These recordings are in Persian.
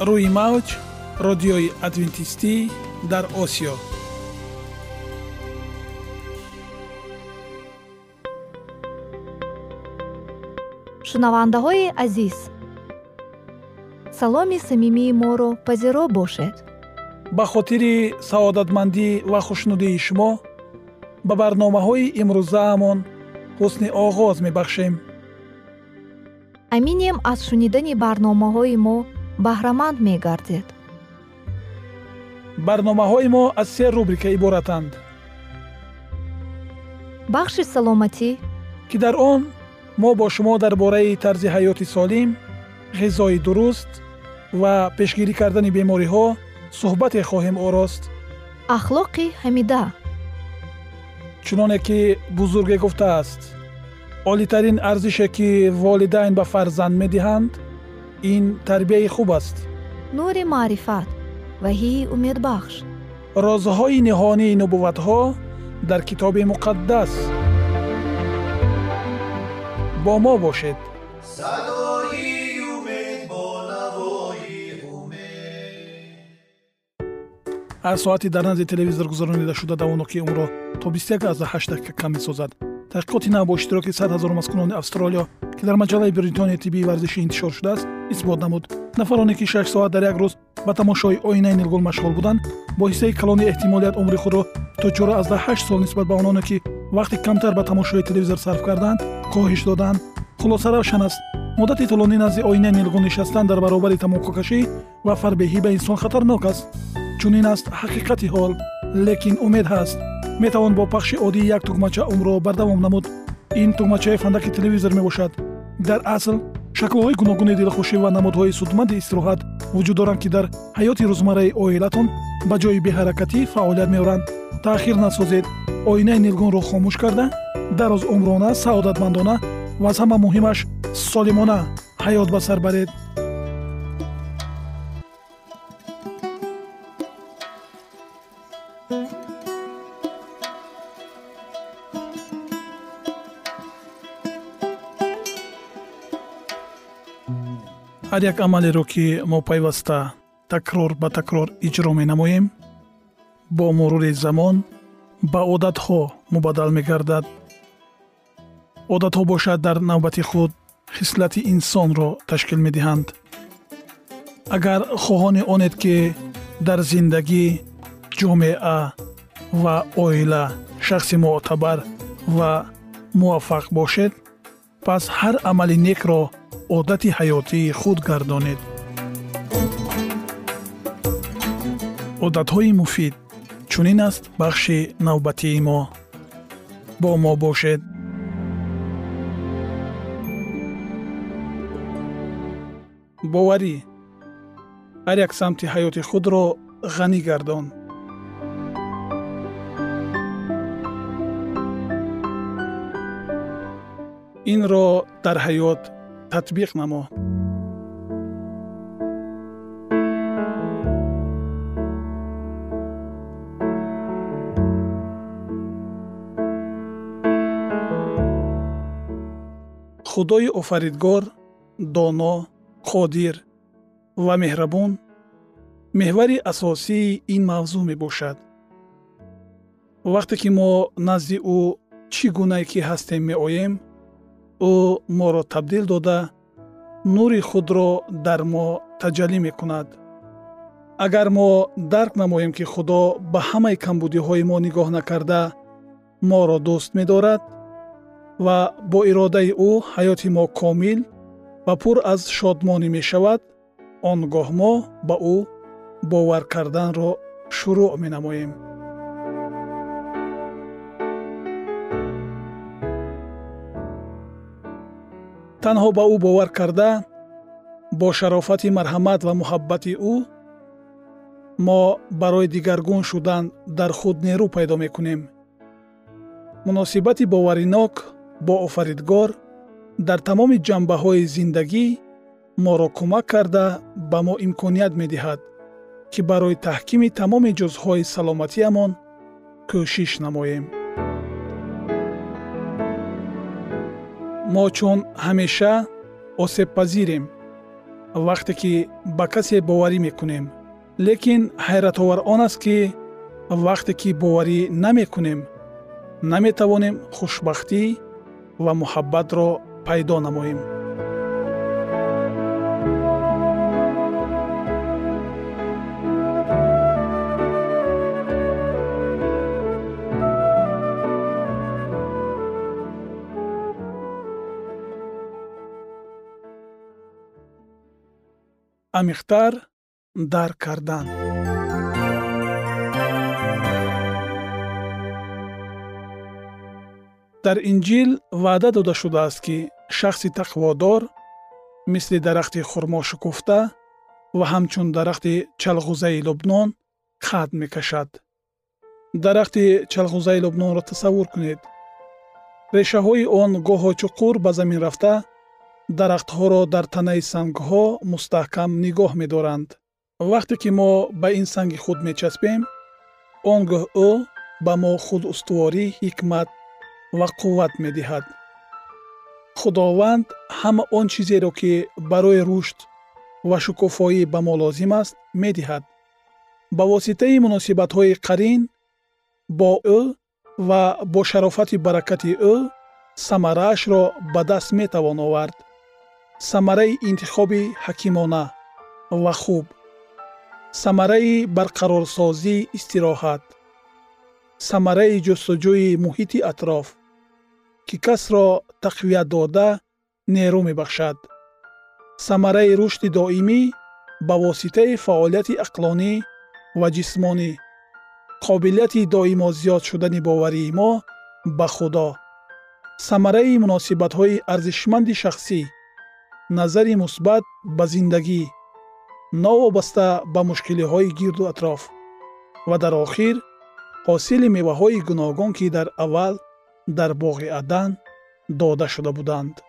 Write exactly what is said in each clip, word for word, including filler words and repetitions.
روی موج رادیوی ادوینتیستی در آسیا. шунавандаҳои азиз, саломи самимии моро пазиро бошед. ба хотири саодатмандӣ ва хушнудии шумо ба барномаҳои имрӯзаамон ҳусни оғоз мебахшем. аминем аз шунидани барномаҳои мо баҳраманд мегардед. барномаҳои мо аз се рубрика иборатанд. бахши саломатӣ, ки дар он мо бо шумо дар бораи тарзи ҳаёти солим, ғизои дуруст ва пешгирӣ кардани бемориҳо суҳбате хоҳем орост. ахлоқи ҳамида. чуноне ки бузурге гуфтааст, олитарин арзише ки волидайн ба фарзанд медиҳанд, ин тарбияи хуб аст. нури маърифат ва ҳии умедбахш. розҳои ниҳонии нубувватҳо дар китоби муқаддас. با ما باشید. صدای امید با نوای امید. هر ساعتی در نزد تلویزیون گذرانیده شده دوانو که اون را تا بیست و یک از هشت دقیقه کم می‌سازد. تحقیقاتی نو با اشتراک صد هزار مسکونان استرالیا که در مجله بریتانیای طبی ورزشی انتشار شده است اثبات نمود. نفرانی که شش ساعت در یک روز به تماشای آینه نیلگل مشغول بودند، با حصه کلان احتمالیت عمر خود را تا چهار از هشت سال نسبت به آنان که وقتی کمتر به تماشای تلویزیون صرف کردند کاهش دادند. خلاصه روشن است، مدت طولانی نزد آینه نیلگون نشستن در برابر تماکوکشی و فربهی به انسان خطرناک است. چنین است حقیقت حال، لیکن امید هست. می توان با پخش عادی یک تگماچه عمر را بردوام نمود. این تگماچه فندک تلویزیون می باشد. در اصل شکل‌های گوناگون دلخوشی و نمادهای سودمند استراحت وجود دارند که در حیات روزمره عائلتان به جای بی‌حرکتی فعالیت می‌آورند. تأخیر نسازید. آینه نیلگون را خاموش کرده، دراز عمرانه، سعادتمندانه و از همه مهمش سالمانه حیات به سر برید. ҳар як амалеро ки мо пайваста такрор ба такрор иҷро менамоем, бо мурури замон ба одатҳо мубаддал мегардад. одатҳо бошад дар навбати худ хислати инсонро ташкил медиҳанд. агар хоҳони онед ки дар зиндагӣ, ҷомеа ва оила шахси муътабар ва муваффақ бошед, пас ҳар амали некро عادت حیاتی خود گردانید. عادت‌های مفید چنین است بخش نوبتی ما. با ما باشید. باوری هر یک سمت حیات خود را غنی گردان. این را در حیات تطبیق نما. خدای آفریدگار دانا، قادر و مهربان محور اساسی این موضوع می باشد. وقتی که ما نزد او چی گونه که هستیم می آییم، او ما را تبدیل داده نور خود را در ما تجلی می کند. اگر ما درک نماییم که خدا به همه کمبودی های ما نگاه نکرده ما را دوست می دارد و با اراده او حیات ما کامل و پر از شادمانی می شود، آنگاه ما به او باور کردن را شروع می نماییم. تنها به او باور کرده، با شرافت مرحمت و محبت او ما برای دیگرگون شدن در خود نیرو پیدا میکنیم. مناسبت باوریناک با آفریدگار در تمام جنبه های زندگی ما را کمک کرده به ما امکانیت میدهد که برای تحکیم تمام جزهای سلامتیمان کوشش نماییم. ما چون همیشه آسیب پذیریم وقتی که به کسی باوری میکنیم، لیکن حیرت آور آن است که وقتی که باوری نمیکنیم نمیتوانیم خوشبختی و محبت را پیدا نماییم. عمیق‌تر درک کردن. در انجیل وعده داده شده است که شخص تقوادار مثل درخت خرما شکفته و همچون درخت چلغوزه لبنان قد میکشد. درخت چلغوزه لبنان را تصور کنید. ریشه های آن گاه چقور به زمین رفته، درخت ها را در تنه سنگ ها مستحکم نگاه می دارند. وقتی که ما به این سنگ خود می چسبیم، آنگاه او به ما خود استواری، حکمت و قوت می دهد. خداوند همه آن چیزی را که برای رشد و شکوفایی به ما لازم است می دهد. به واسطه مناسبت های قرین با او و با شرافت برکت او، ثمره اش را به دست می توان آورد. ثمره انتخاب حکیمانه و خوب، ثمره برقرارسازی استراحت، ثمره جستجوی محیط اطراف که کس را تقویت داده نیرو می بخشد، ثمره رشد دائمی به واسطه فعالیت عقلانی و جسمانی، قابلیت دائم و زیاد شدن باوری ما به خدا، ثمره مناسبت های ارزشمند شخصی، نظر مثبت به زندگی، ناوابسته به مشکل های گرد و اطراف، و در آخر حاصل میوه های گوناگون که در اول در باغ عدن داده شده بودند.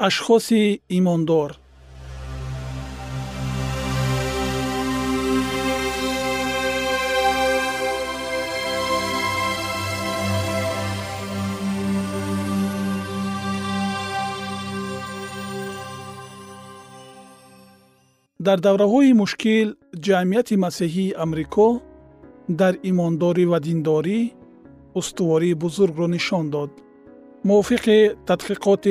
اشخاص ایماندار. در دوره‌های مشکل جامعه مسیحی امریکا در ایمانداری و دینداری استواری بزرگ را نشان داد. موافق تحقیقات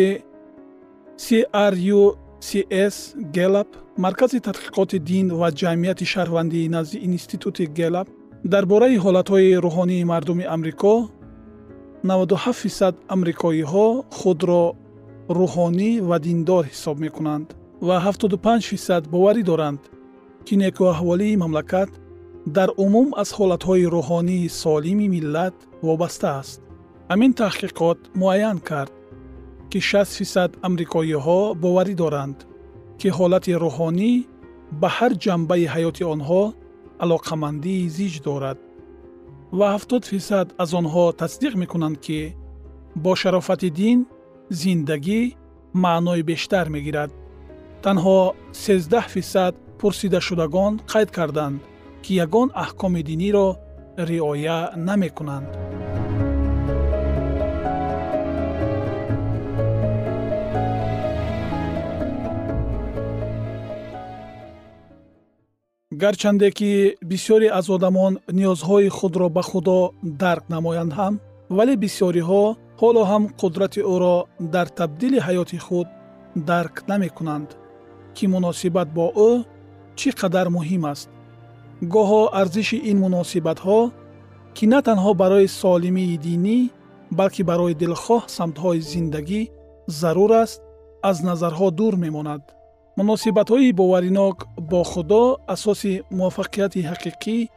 سی آر یو سی اس گلاب، مرکز تحقیقات دین و جامعیت شهروندی نزد اینستیتوت گلاب، درباره حالت‌های روحانی مردم امریکا، نود و هفت درصد امریکایی‌ها خود را روحانی و دیندار حساب می‌کنند و هفتاد و پنج درصد باوری دارند که نیکو احوالی مملکت در عموم از حالت‌های روحانی سالم ملت وابسته است. همین تحقیقات معین کرد که شصت درصد امریکایی ها باوری دارند که حالت روحانی به هر جنبه حیات آنها علاقمندی زیج دارد و هفتاد درصد از آنها تصدیق می کنند که با شرافت دین زندگی معنای بیشتر می گیرد. تنها سیزده درصد پرسیده شدگان قید کردند که یگان احکام دینی را رعایت نمی کنند. گرچنده که بسیاری از آدمان نیازهای خود را به خدا درک نمایند هم، ولی بسیاری ها حالا هم قدرت او را در تبدیل حیات خود درک نمی کنند که مناسبت با او چقدر مهم است. گاه ارزش این مناسبت ها که نه تنها برای سالمی دینی بلکه برای دلخواه سمت های زندگی ضرور است از نظرها دور می ماند. مناسبت های باوریناک با خدا اساس موفقیت حقیقی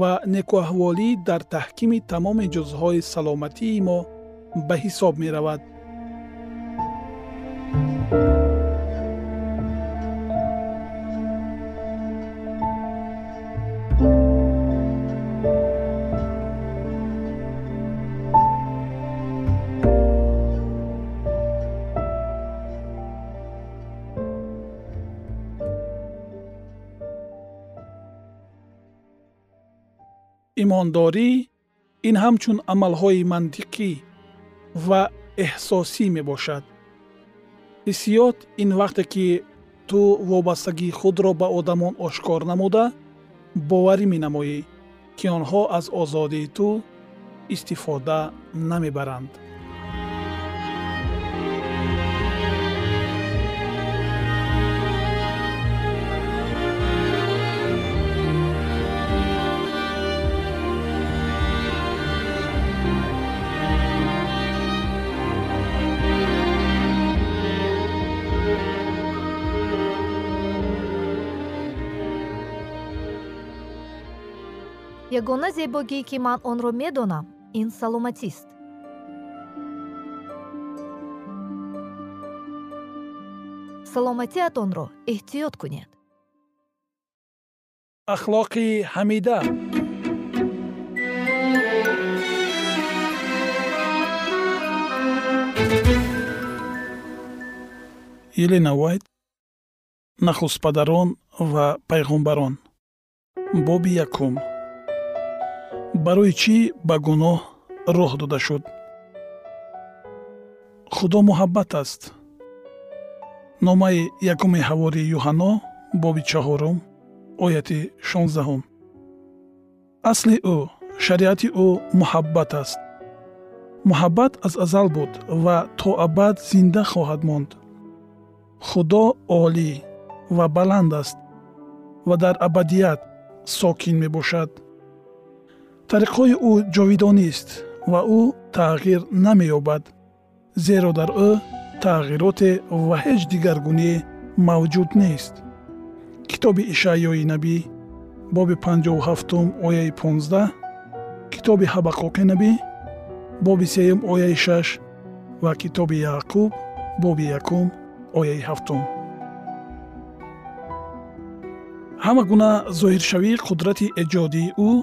و نیکواهوالی در تحکیم تمام جزهای سلامتی ما به حساب می رود. ایمانداری این همچون عملهای منطقی و احساسی می باشد. حسیات این وقتی که تو وابستگی خود را به آدمان آشکار نموده باوری می نمایی که آنها از آزادی تو استفاده نمی برند. یگانه زیبایی که من آن را می‌دانم این سلامتی است. سلامتی‌تان را احتیاط کنید. اخلاق حمیده. یلنا وایت، نخست پدران و پیغمبران، باب یکم. برای چی به گناه راه داده شد؟ خدا محبت است. نامه یکم حواری یوحنا باب چهارم آیت شانزده. اصل او، شریعت او محبت است. محبت از ازل بود و تا ابد زنده خواهد ماند. خدا عالی و بلند است و در ابدیت ساکن می باشد. طریق‌های او جاویدانی است و او تغییر نمی‌یابد، زیرا در او تغییرات و هیچ دیگرگونی موجود نیست. کتاب اشعیای نبی باب پنجاه و هفت آیه پانزده، کتاب حبقوق نبی باب سه آیه شش و کتاب یعقوب باب یک آیه هفت. همه گونه ظاهرشوی قدرت ایجادی او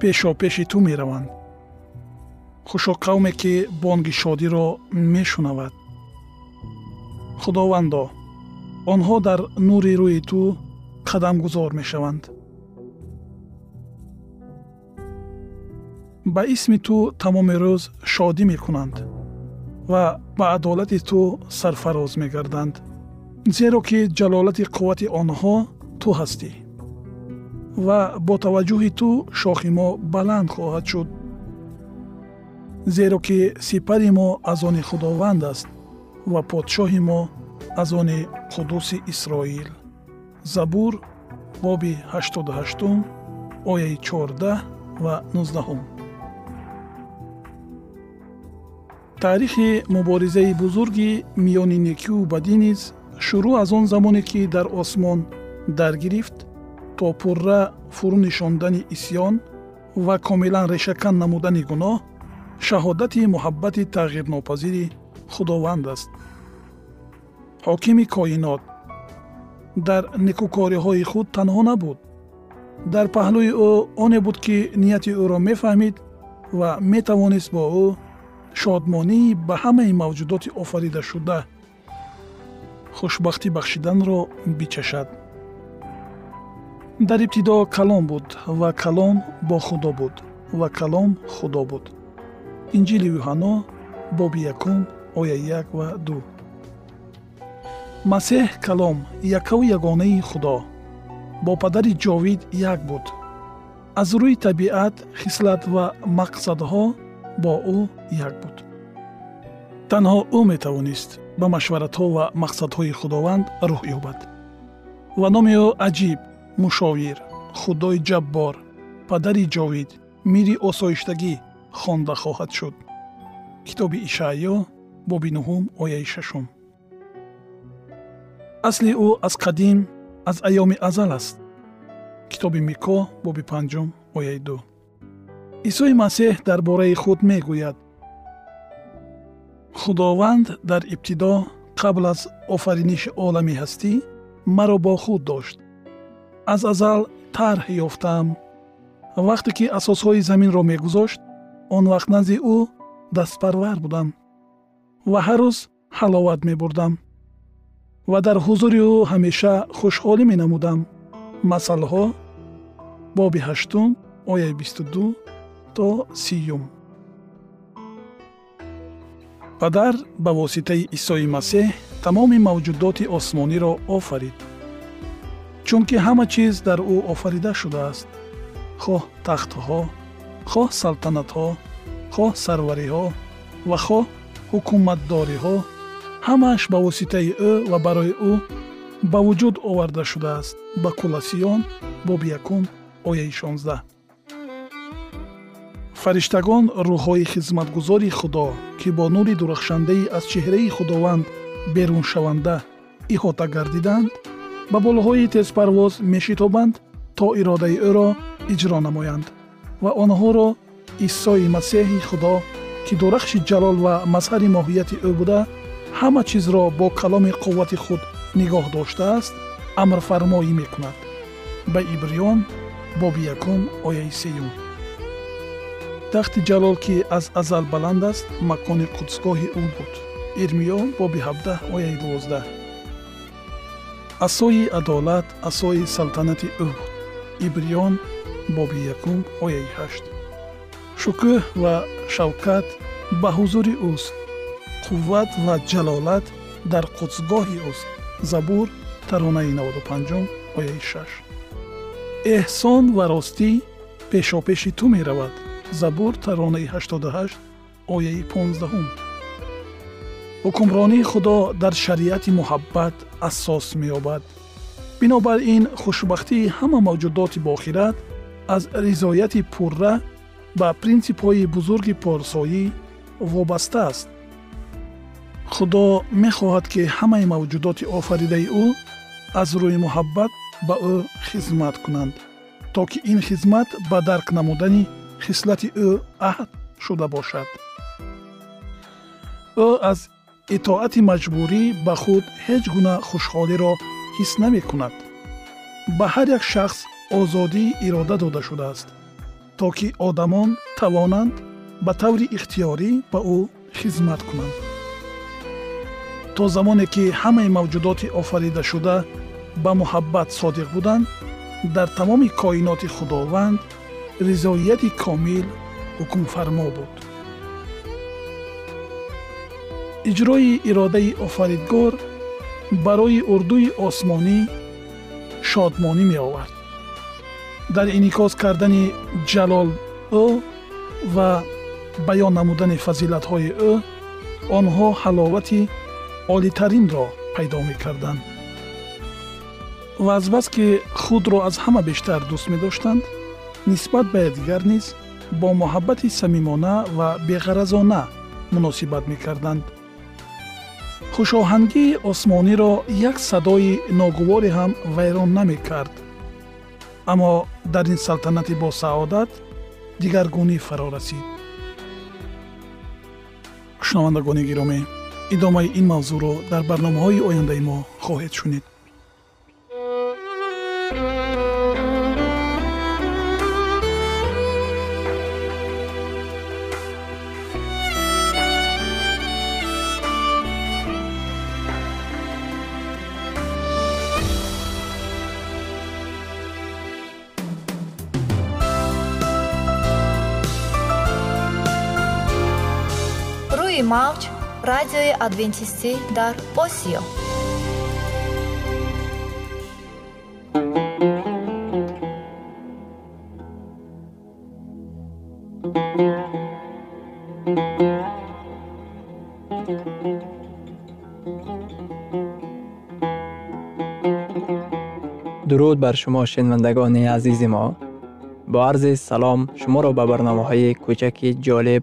پیشا پیش تو می روند. خوشا قومی که بانگ شادی را می شنود. خداوندا، آنها در نور روی تو قدم گذار می شوند. با اسم تو تمام روز شادی می کنند و با عدالت تو سرفراز می گردند، زیرا که جلالت قوت آنها تو هستی و با توجه تو شاخ ما بلند خواهد شد، زیرا که سپر ما از آن خداوند است و پادشاه ما از آن قدوس اسرائیل. زبور باب هشتاد و هشت آیه چهارده و نوزده. تاریخ مبارزه بزرگی میان نیکی و بدی نیز شروع از آن زمانی که در آسمان در گرفت تا پره فرونشاندن عصیان و کاملا ریشه‌کن نمودن گناه شهادت محبت تغییرناپذیر خداوند است. حاکم کائنات در نیکوکاری‌های خود تنها نبود. در پهلوی او آن بود که نیت او را می‌فهمید و می‌توانست با او شادمانی به همه موجودات آفریده شده خوشبختی بخشیدن را بچشد. در ابتدا کلام بود و کلام با خدا بود و کلام خدا بود. انجیل یوحنا باب یکم آیه یک و دو. مسیح کلام یک و یگانه خدا با پدر جاوید یک بود. از روی طبیعت، خصلت و مقصدها با او یک بود. تنها او می توانست به مشورتها و مقصدهای خداوند روح یابد و نام او عجیب، مشاور، خدای جبار، پدر جاوید، میر آسایشتگی خوانده خواهد شد. کتاب اشعیا باب نه آیه شش. اصل او از قدیم، از ایام ازل است. کتاب میکا باب پنج آیه دو. عیسی مسیح дар бораи худ мегӯяд: худованд дар ибтидо қабл аз офариниши олами ҳастӣ маро бо худ дошт. аз азал тарҳ ёфтам. вақте ки асосҳои заминро мегузошт, он вақт назди ӯ дастпарвар будам ва ҳар рӯз ҳаловат мебурдам ва дар ҳузури ӯ ҳамеша хушҳолӣ менамудам. масъалаҳо боби ҳаштум ояи бисту ду то сиюм. падар ба воситаи Исои Масеҳ тамоми мавҷудоти осмониро офарид, чунки ҳама чиз дар ӯ офарида шудааст: хоҳ тахтҳо, хоҳ салтанатҳо, хоҳ сарвариҳо ва хоҳ ҳукуматдориҳо, ҳамааш ба воситаи ӯ ва барои ӯ ба вуҷуд оварда шудааст. ба Колоссиён боби якум ояи шонздаҳ. фариштагон рӯҳҳои хизматгузори Худо, ки бо нури дурахшандаи аз чеҳраи Худованд беруншаванда иҳота гардиданд, ба болҳои тезпарвоз мешитобанд то иродаи ӯро иҷро намоянд ва онҳоро Исои Масеҳи Худо, ки дурахши ҷалол ва мазҳари моҳияти ӯ буда, ҳама чизро бо каломи қуввати худ нигоҳ доштааст, амрфармоӣ мекунад. ба Ибриён боби якум ояи сеюм. тахти ҷалол, ки аз азал баланд аст, макони қудсгоҳи ӯ буд. Ирмиё боби ҳабдаҳ ояи дувоздаҳ. асои адолат асои салтанати ӯ буд. Ибриён боби якум ояи ҳашт. шукӯҳ ва шавкат ба ҳузури ӯст. қувват ва ҷалолат дар қудсгоҳи ӯст. забур таронаи наваду панҷум ояи шаш. эҳсон ва ростӣ пешопеши ту меравад. забур таронаи ҳаштоду ҳашт ояи понздаҳум. ҳукмронии Худо дар шариати муҳаббат асос меёбад. бинобар ин хушбахтии ҳама мавҷудоти бохират аз ризояти пурра ба принсипҳои бузурги порсоӣ вобаста аст. худо мехоҳад, ки ҳамаи мавҷудоти офаридаи ӯ аз рӯи муҳаббат ба ӯ хизмат кунанд, то ки ин хизмат ба дарк намудани хислати ӯ аҳд шуда бошад. ӯ аз итоати маҷбурӣ ба худ ҳеҷ гуна хушҳолиро ҳис намекунад. ба ҳар як шахс озодии ирода дода шудааст, то ки одамон тавонанд ба таври ихтиёрӣ ба ӯ хизмат кунанд. то замоне ки ҳамаи мавҷудоти офаридашуда ба муҳаббат содиқ буданд, дар тамоми коиноти Худованд ризоияти комил ҳукмфармо буд. иҷрои иродаи офаридгор барои урдуи осмонӣ шодмонӣ меовард. дар инъикос кардани ҷалол ӯ ва баён намудани фазилатҳои ӯ, онҳо ҳаловати олитаринро пайдо мекарданд. ва азбас ки худро аз ҳама бештар дӯст медоштанд, нисбат ба якдигар низ бо муҳаббати самимона ва беғаразона муносибат мекарданд. хушоҳангии осмониро як садои ногуворе ҳам вайрон намекард. аммо дар ин салтанати босаодат дигаргунӣ фаро расид. шунавандагони гиромӣ, идомаи ин мавзӯъро дар барномаҳои ояндаи мо хоҳед шунид. Мауч радиои адвентисти дар Осиё. درود بر شما شنوندگان عزیز ما. با عرض سلام شما را به برنامه‌های کوچکی جالب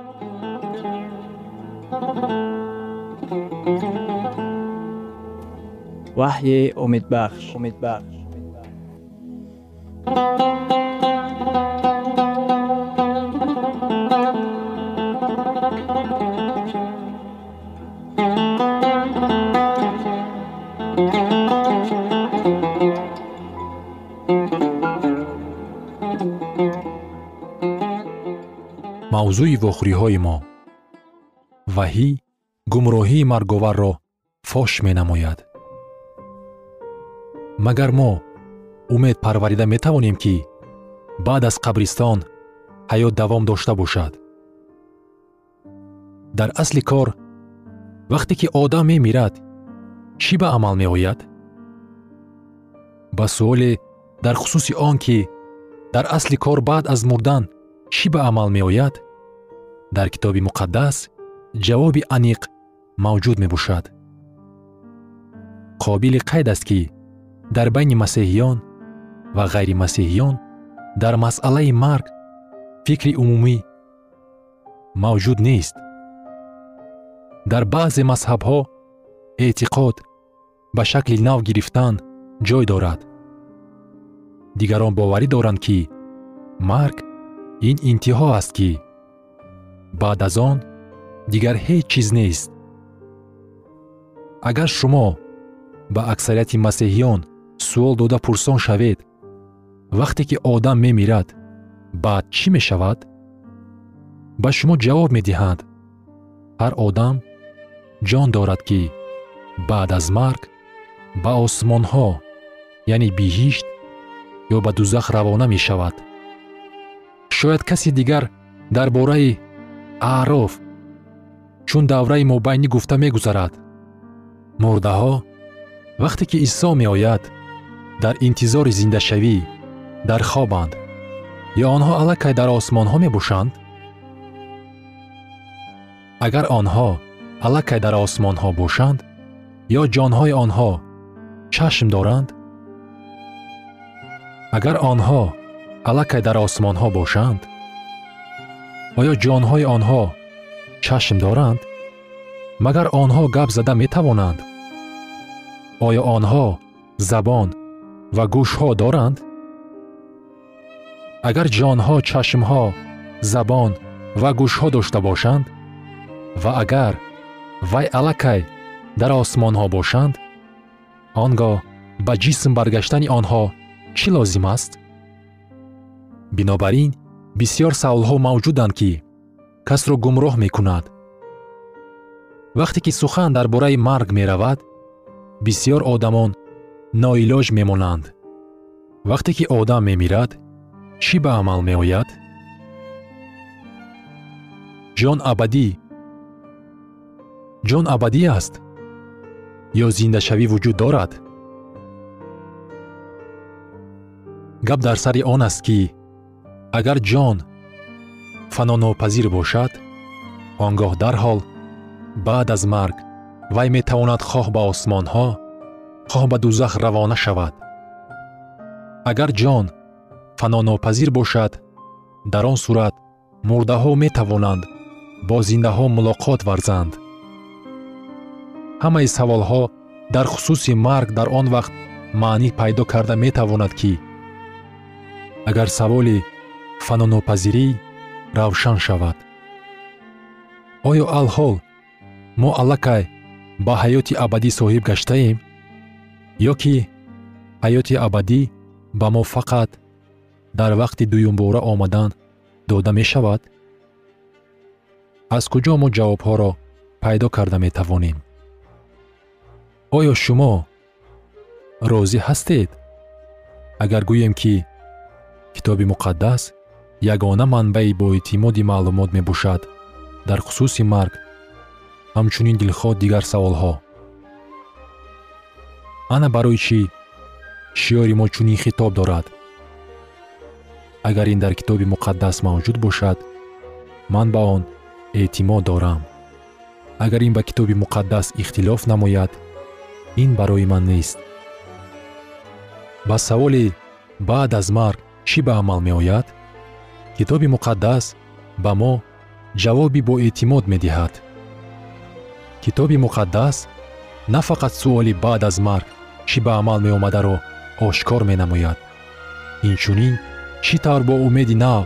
وحی امیدبخش. امیدبخش. موضوع وخوری های ما وحی گمراهی مرگوور را فاش می نماید. مگر ما امید پروریده می توانیم که بعد از قبرستان حیات دوام داشته باشد؟ در اصل کار وقتی که آدم می میرد چی به عمل می آید؟ با سؤال در خصوص آن که در اصل کار بعد از مردن چی به عمل می آید؟ در کتاب مقدس جواب انیق موجود می باشد. قابل قید است که در بین مسیحیان و غیر مسیحیان در مسئله مرگ فکر عمومی موجود نیست. در بعض مذهب ها اعتقاد به شکل نو گرفتن جای دارد. دیگران باوری دارند که مرگ این انتها است که بعد از آن دیگر هیچ چیز نیست. اگر شما به اکثریت مسیحیان سوال داده پرسان شوید وقتی که آدم می میرد بعد چی می شود؟ به شما جواب می دهند هر آدم جان دارد که بعد از مرگ به آسمان ها یعنی بهشت یا به دوزخ روانه می شود. شاید کسی دیگر درباره اعراف چون دوره مبینی گفته می گذرد. مرده ها وقتی که عیسی می آید در انتظار زنده شوی در خوابند یا آنها الکی در آسمان ها می باشند؟ اگر آنها الکی در آسمان ها باشند یا جانهای آنها چشم دارند؟ اگر آنها الکی در آسمان ها باشند آیا جانهای آنها چشم دارند؟ مگر آنها گپ زده می توانند؟ آیا آنها زبان و گوش ها دارند؟ اگر جان ها چشم ها زبان و گوش ها داشته باشند و اگر وی الکی در آسمان ها باشند آنگاه به جسم برگشتن آنها چی لازم است؟ بنابراین بسیار سوال ها موجودند که کس را گمراه می کند. وقتی که سخن درباره مرگ می رود بسیار آدمان ناعلاج می مانند. وقتی که آدم می میرد چی به عمل می آید؟ جان ابدی جان ابدی است یا زنده شوی وجود دارد؟ گپ در سر آن است که اگر جان فنا ناپذیر باشد آنگاه در حال بعد از مرگ وی می تواند خواه به آسمان ها خواه به دوزخ روانه شود. اگر جان فنا ناپذیر باشد در آن صورت مرده ها می توانند با زنده ها ملاقات ورزند. همه سوال ها در خصوص مرگ در آن وقت معنی پیدا کرده می تواند که اگر سوال فنا ناپذیری روشن شود. آیا الحال ما الکی با حیات ابدی صاحب گشته ایم یا که حیات ابدی با ما فقط در وقت دویم باره آمدن داده می شود؟ از کجا ما جواب ها را پیدا کرده می توانیم؟ آیا شما راضی هستید اگر گوییم که کتاب مقدس یگانه منبع با اعتماد معلومات می باشد در خصوص مرگ همچنین دلخواه دیگر سوال ها؟ انا برای چی شیاری ما چنین خطاب دارد؟ اگر این در کتاب مقدس موجود باشد من با آن اعتماد دارم. اگر این با کتاب مقدس اختلاف نماید، این برای من نیست. با سوال بعد از مرگ چی به عمل می آید؟ کتاب مقدس به ما جوابی با اعتماد می دهد. کتاب مقدس نه فقط سوال بعد از مرگ چی به عمل می آمده را آشکار می نماید. این چونین چی طور با امید نو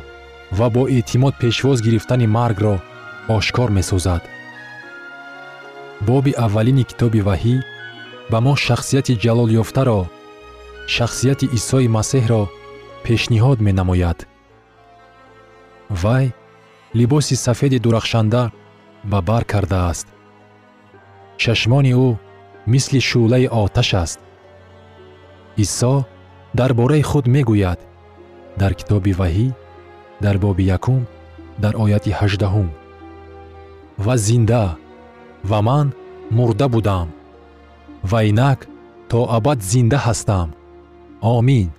و با اعتماد پیشواز گرفتن مرگ را آشکار می سازد. باب اولین کتاب وحی به ما شخصیت جلال یافته را، شخصیت عیسی مسیح را پیشنهاد می نماید. وی لباس سفید درخشنده به بر کرده است. چشمان او مثل شعله آتش است. عیسی درباره خود می گوید در کتاب وحی در باب یکم در آیت هجدهم: و زنده و من مرده بودم و اینک تا ابد زنده هستم. آمین.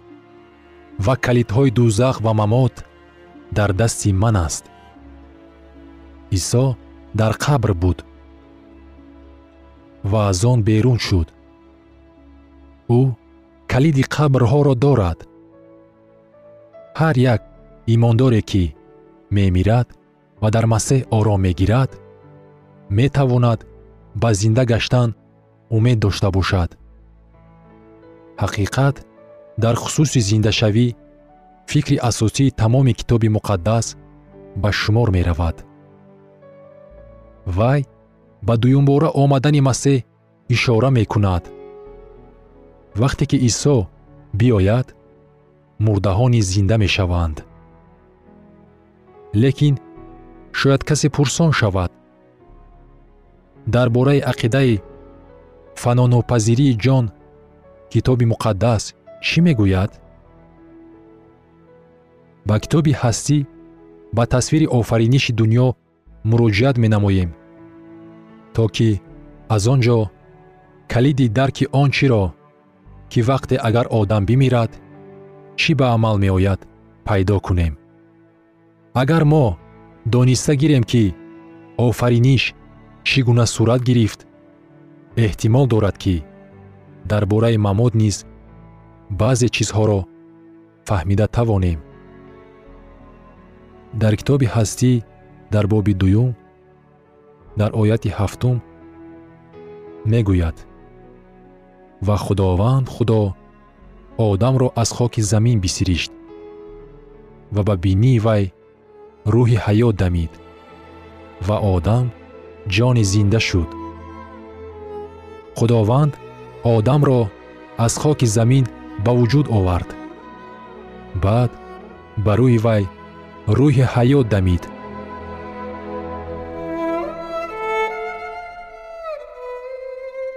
و کلیدهای دوزخ و ممات در دست من است. عیسی در قبر بود و از آن بیرون شد. او کلید قبرها را دارد. هر یک ایمانداری که میمیرد و در مسیح آرام میگیرد، میتواند به زنده گشتن امید داشته باشد. حقیقت در خصوص زنده شوی فکر اساسی تمام کتاب مقدس به شمار می رود. وی به دویم باره آمدن مسیح اشاره می کند. وقتی که عیسی بیاید، مردگان زنده می شوند. لیکن شاید کسی پرسان شود در باره عقیده فناناپذیری جان کتاب مقدس چی میگوید؟ با کتاب هستی با تصویر آفرینش دنیا مراجعت می نماییم تا که از آنجا کلید درک آن چی را که وقت اگر آدم بمیرد چی به عمل می آید پیدا کنیم. اگر ما دانسته گیریم که آفرینش چگونه صورت گرفت، احتمال دارد که درباره ممات نیز بعضی چیزها را فهمیده توانیم. در کتاب هستی در باب دوم در آیت هفتم میگوید: و خداوند خدا آدم را از خاک زمین بسیرشت و به بینی وی روح حیات دمید و آدم جان زنده شد. خداوند آدم را از خاک زمین به وجود آورد. بعد بر روی وی روح حیات دمید.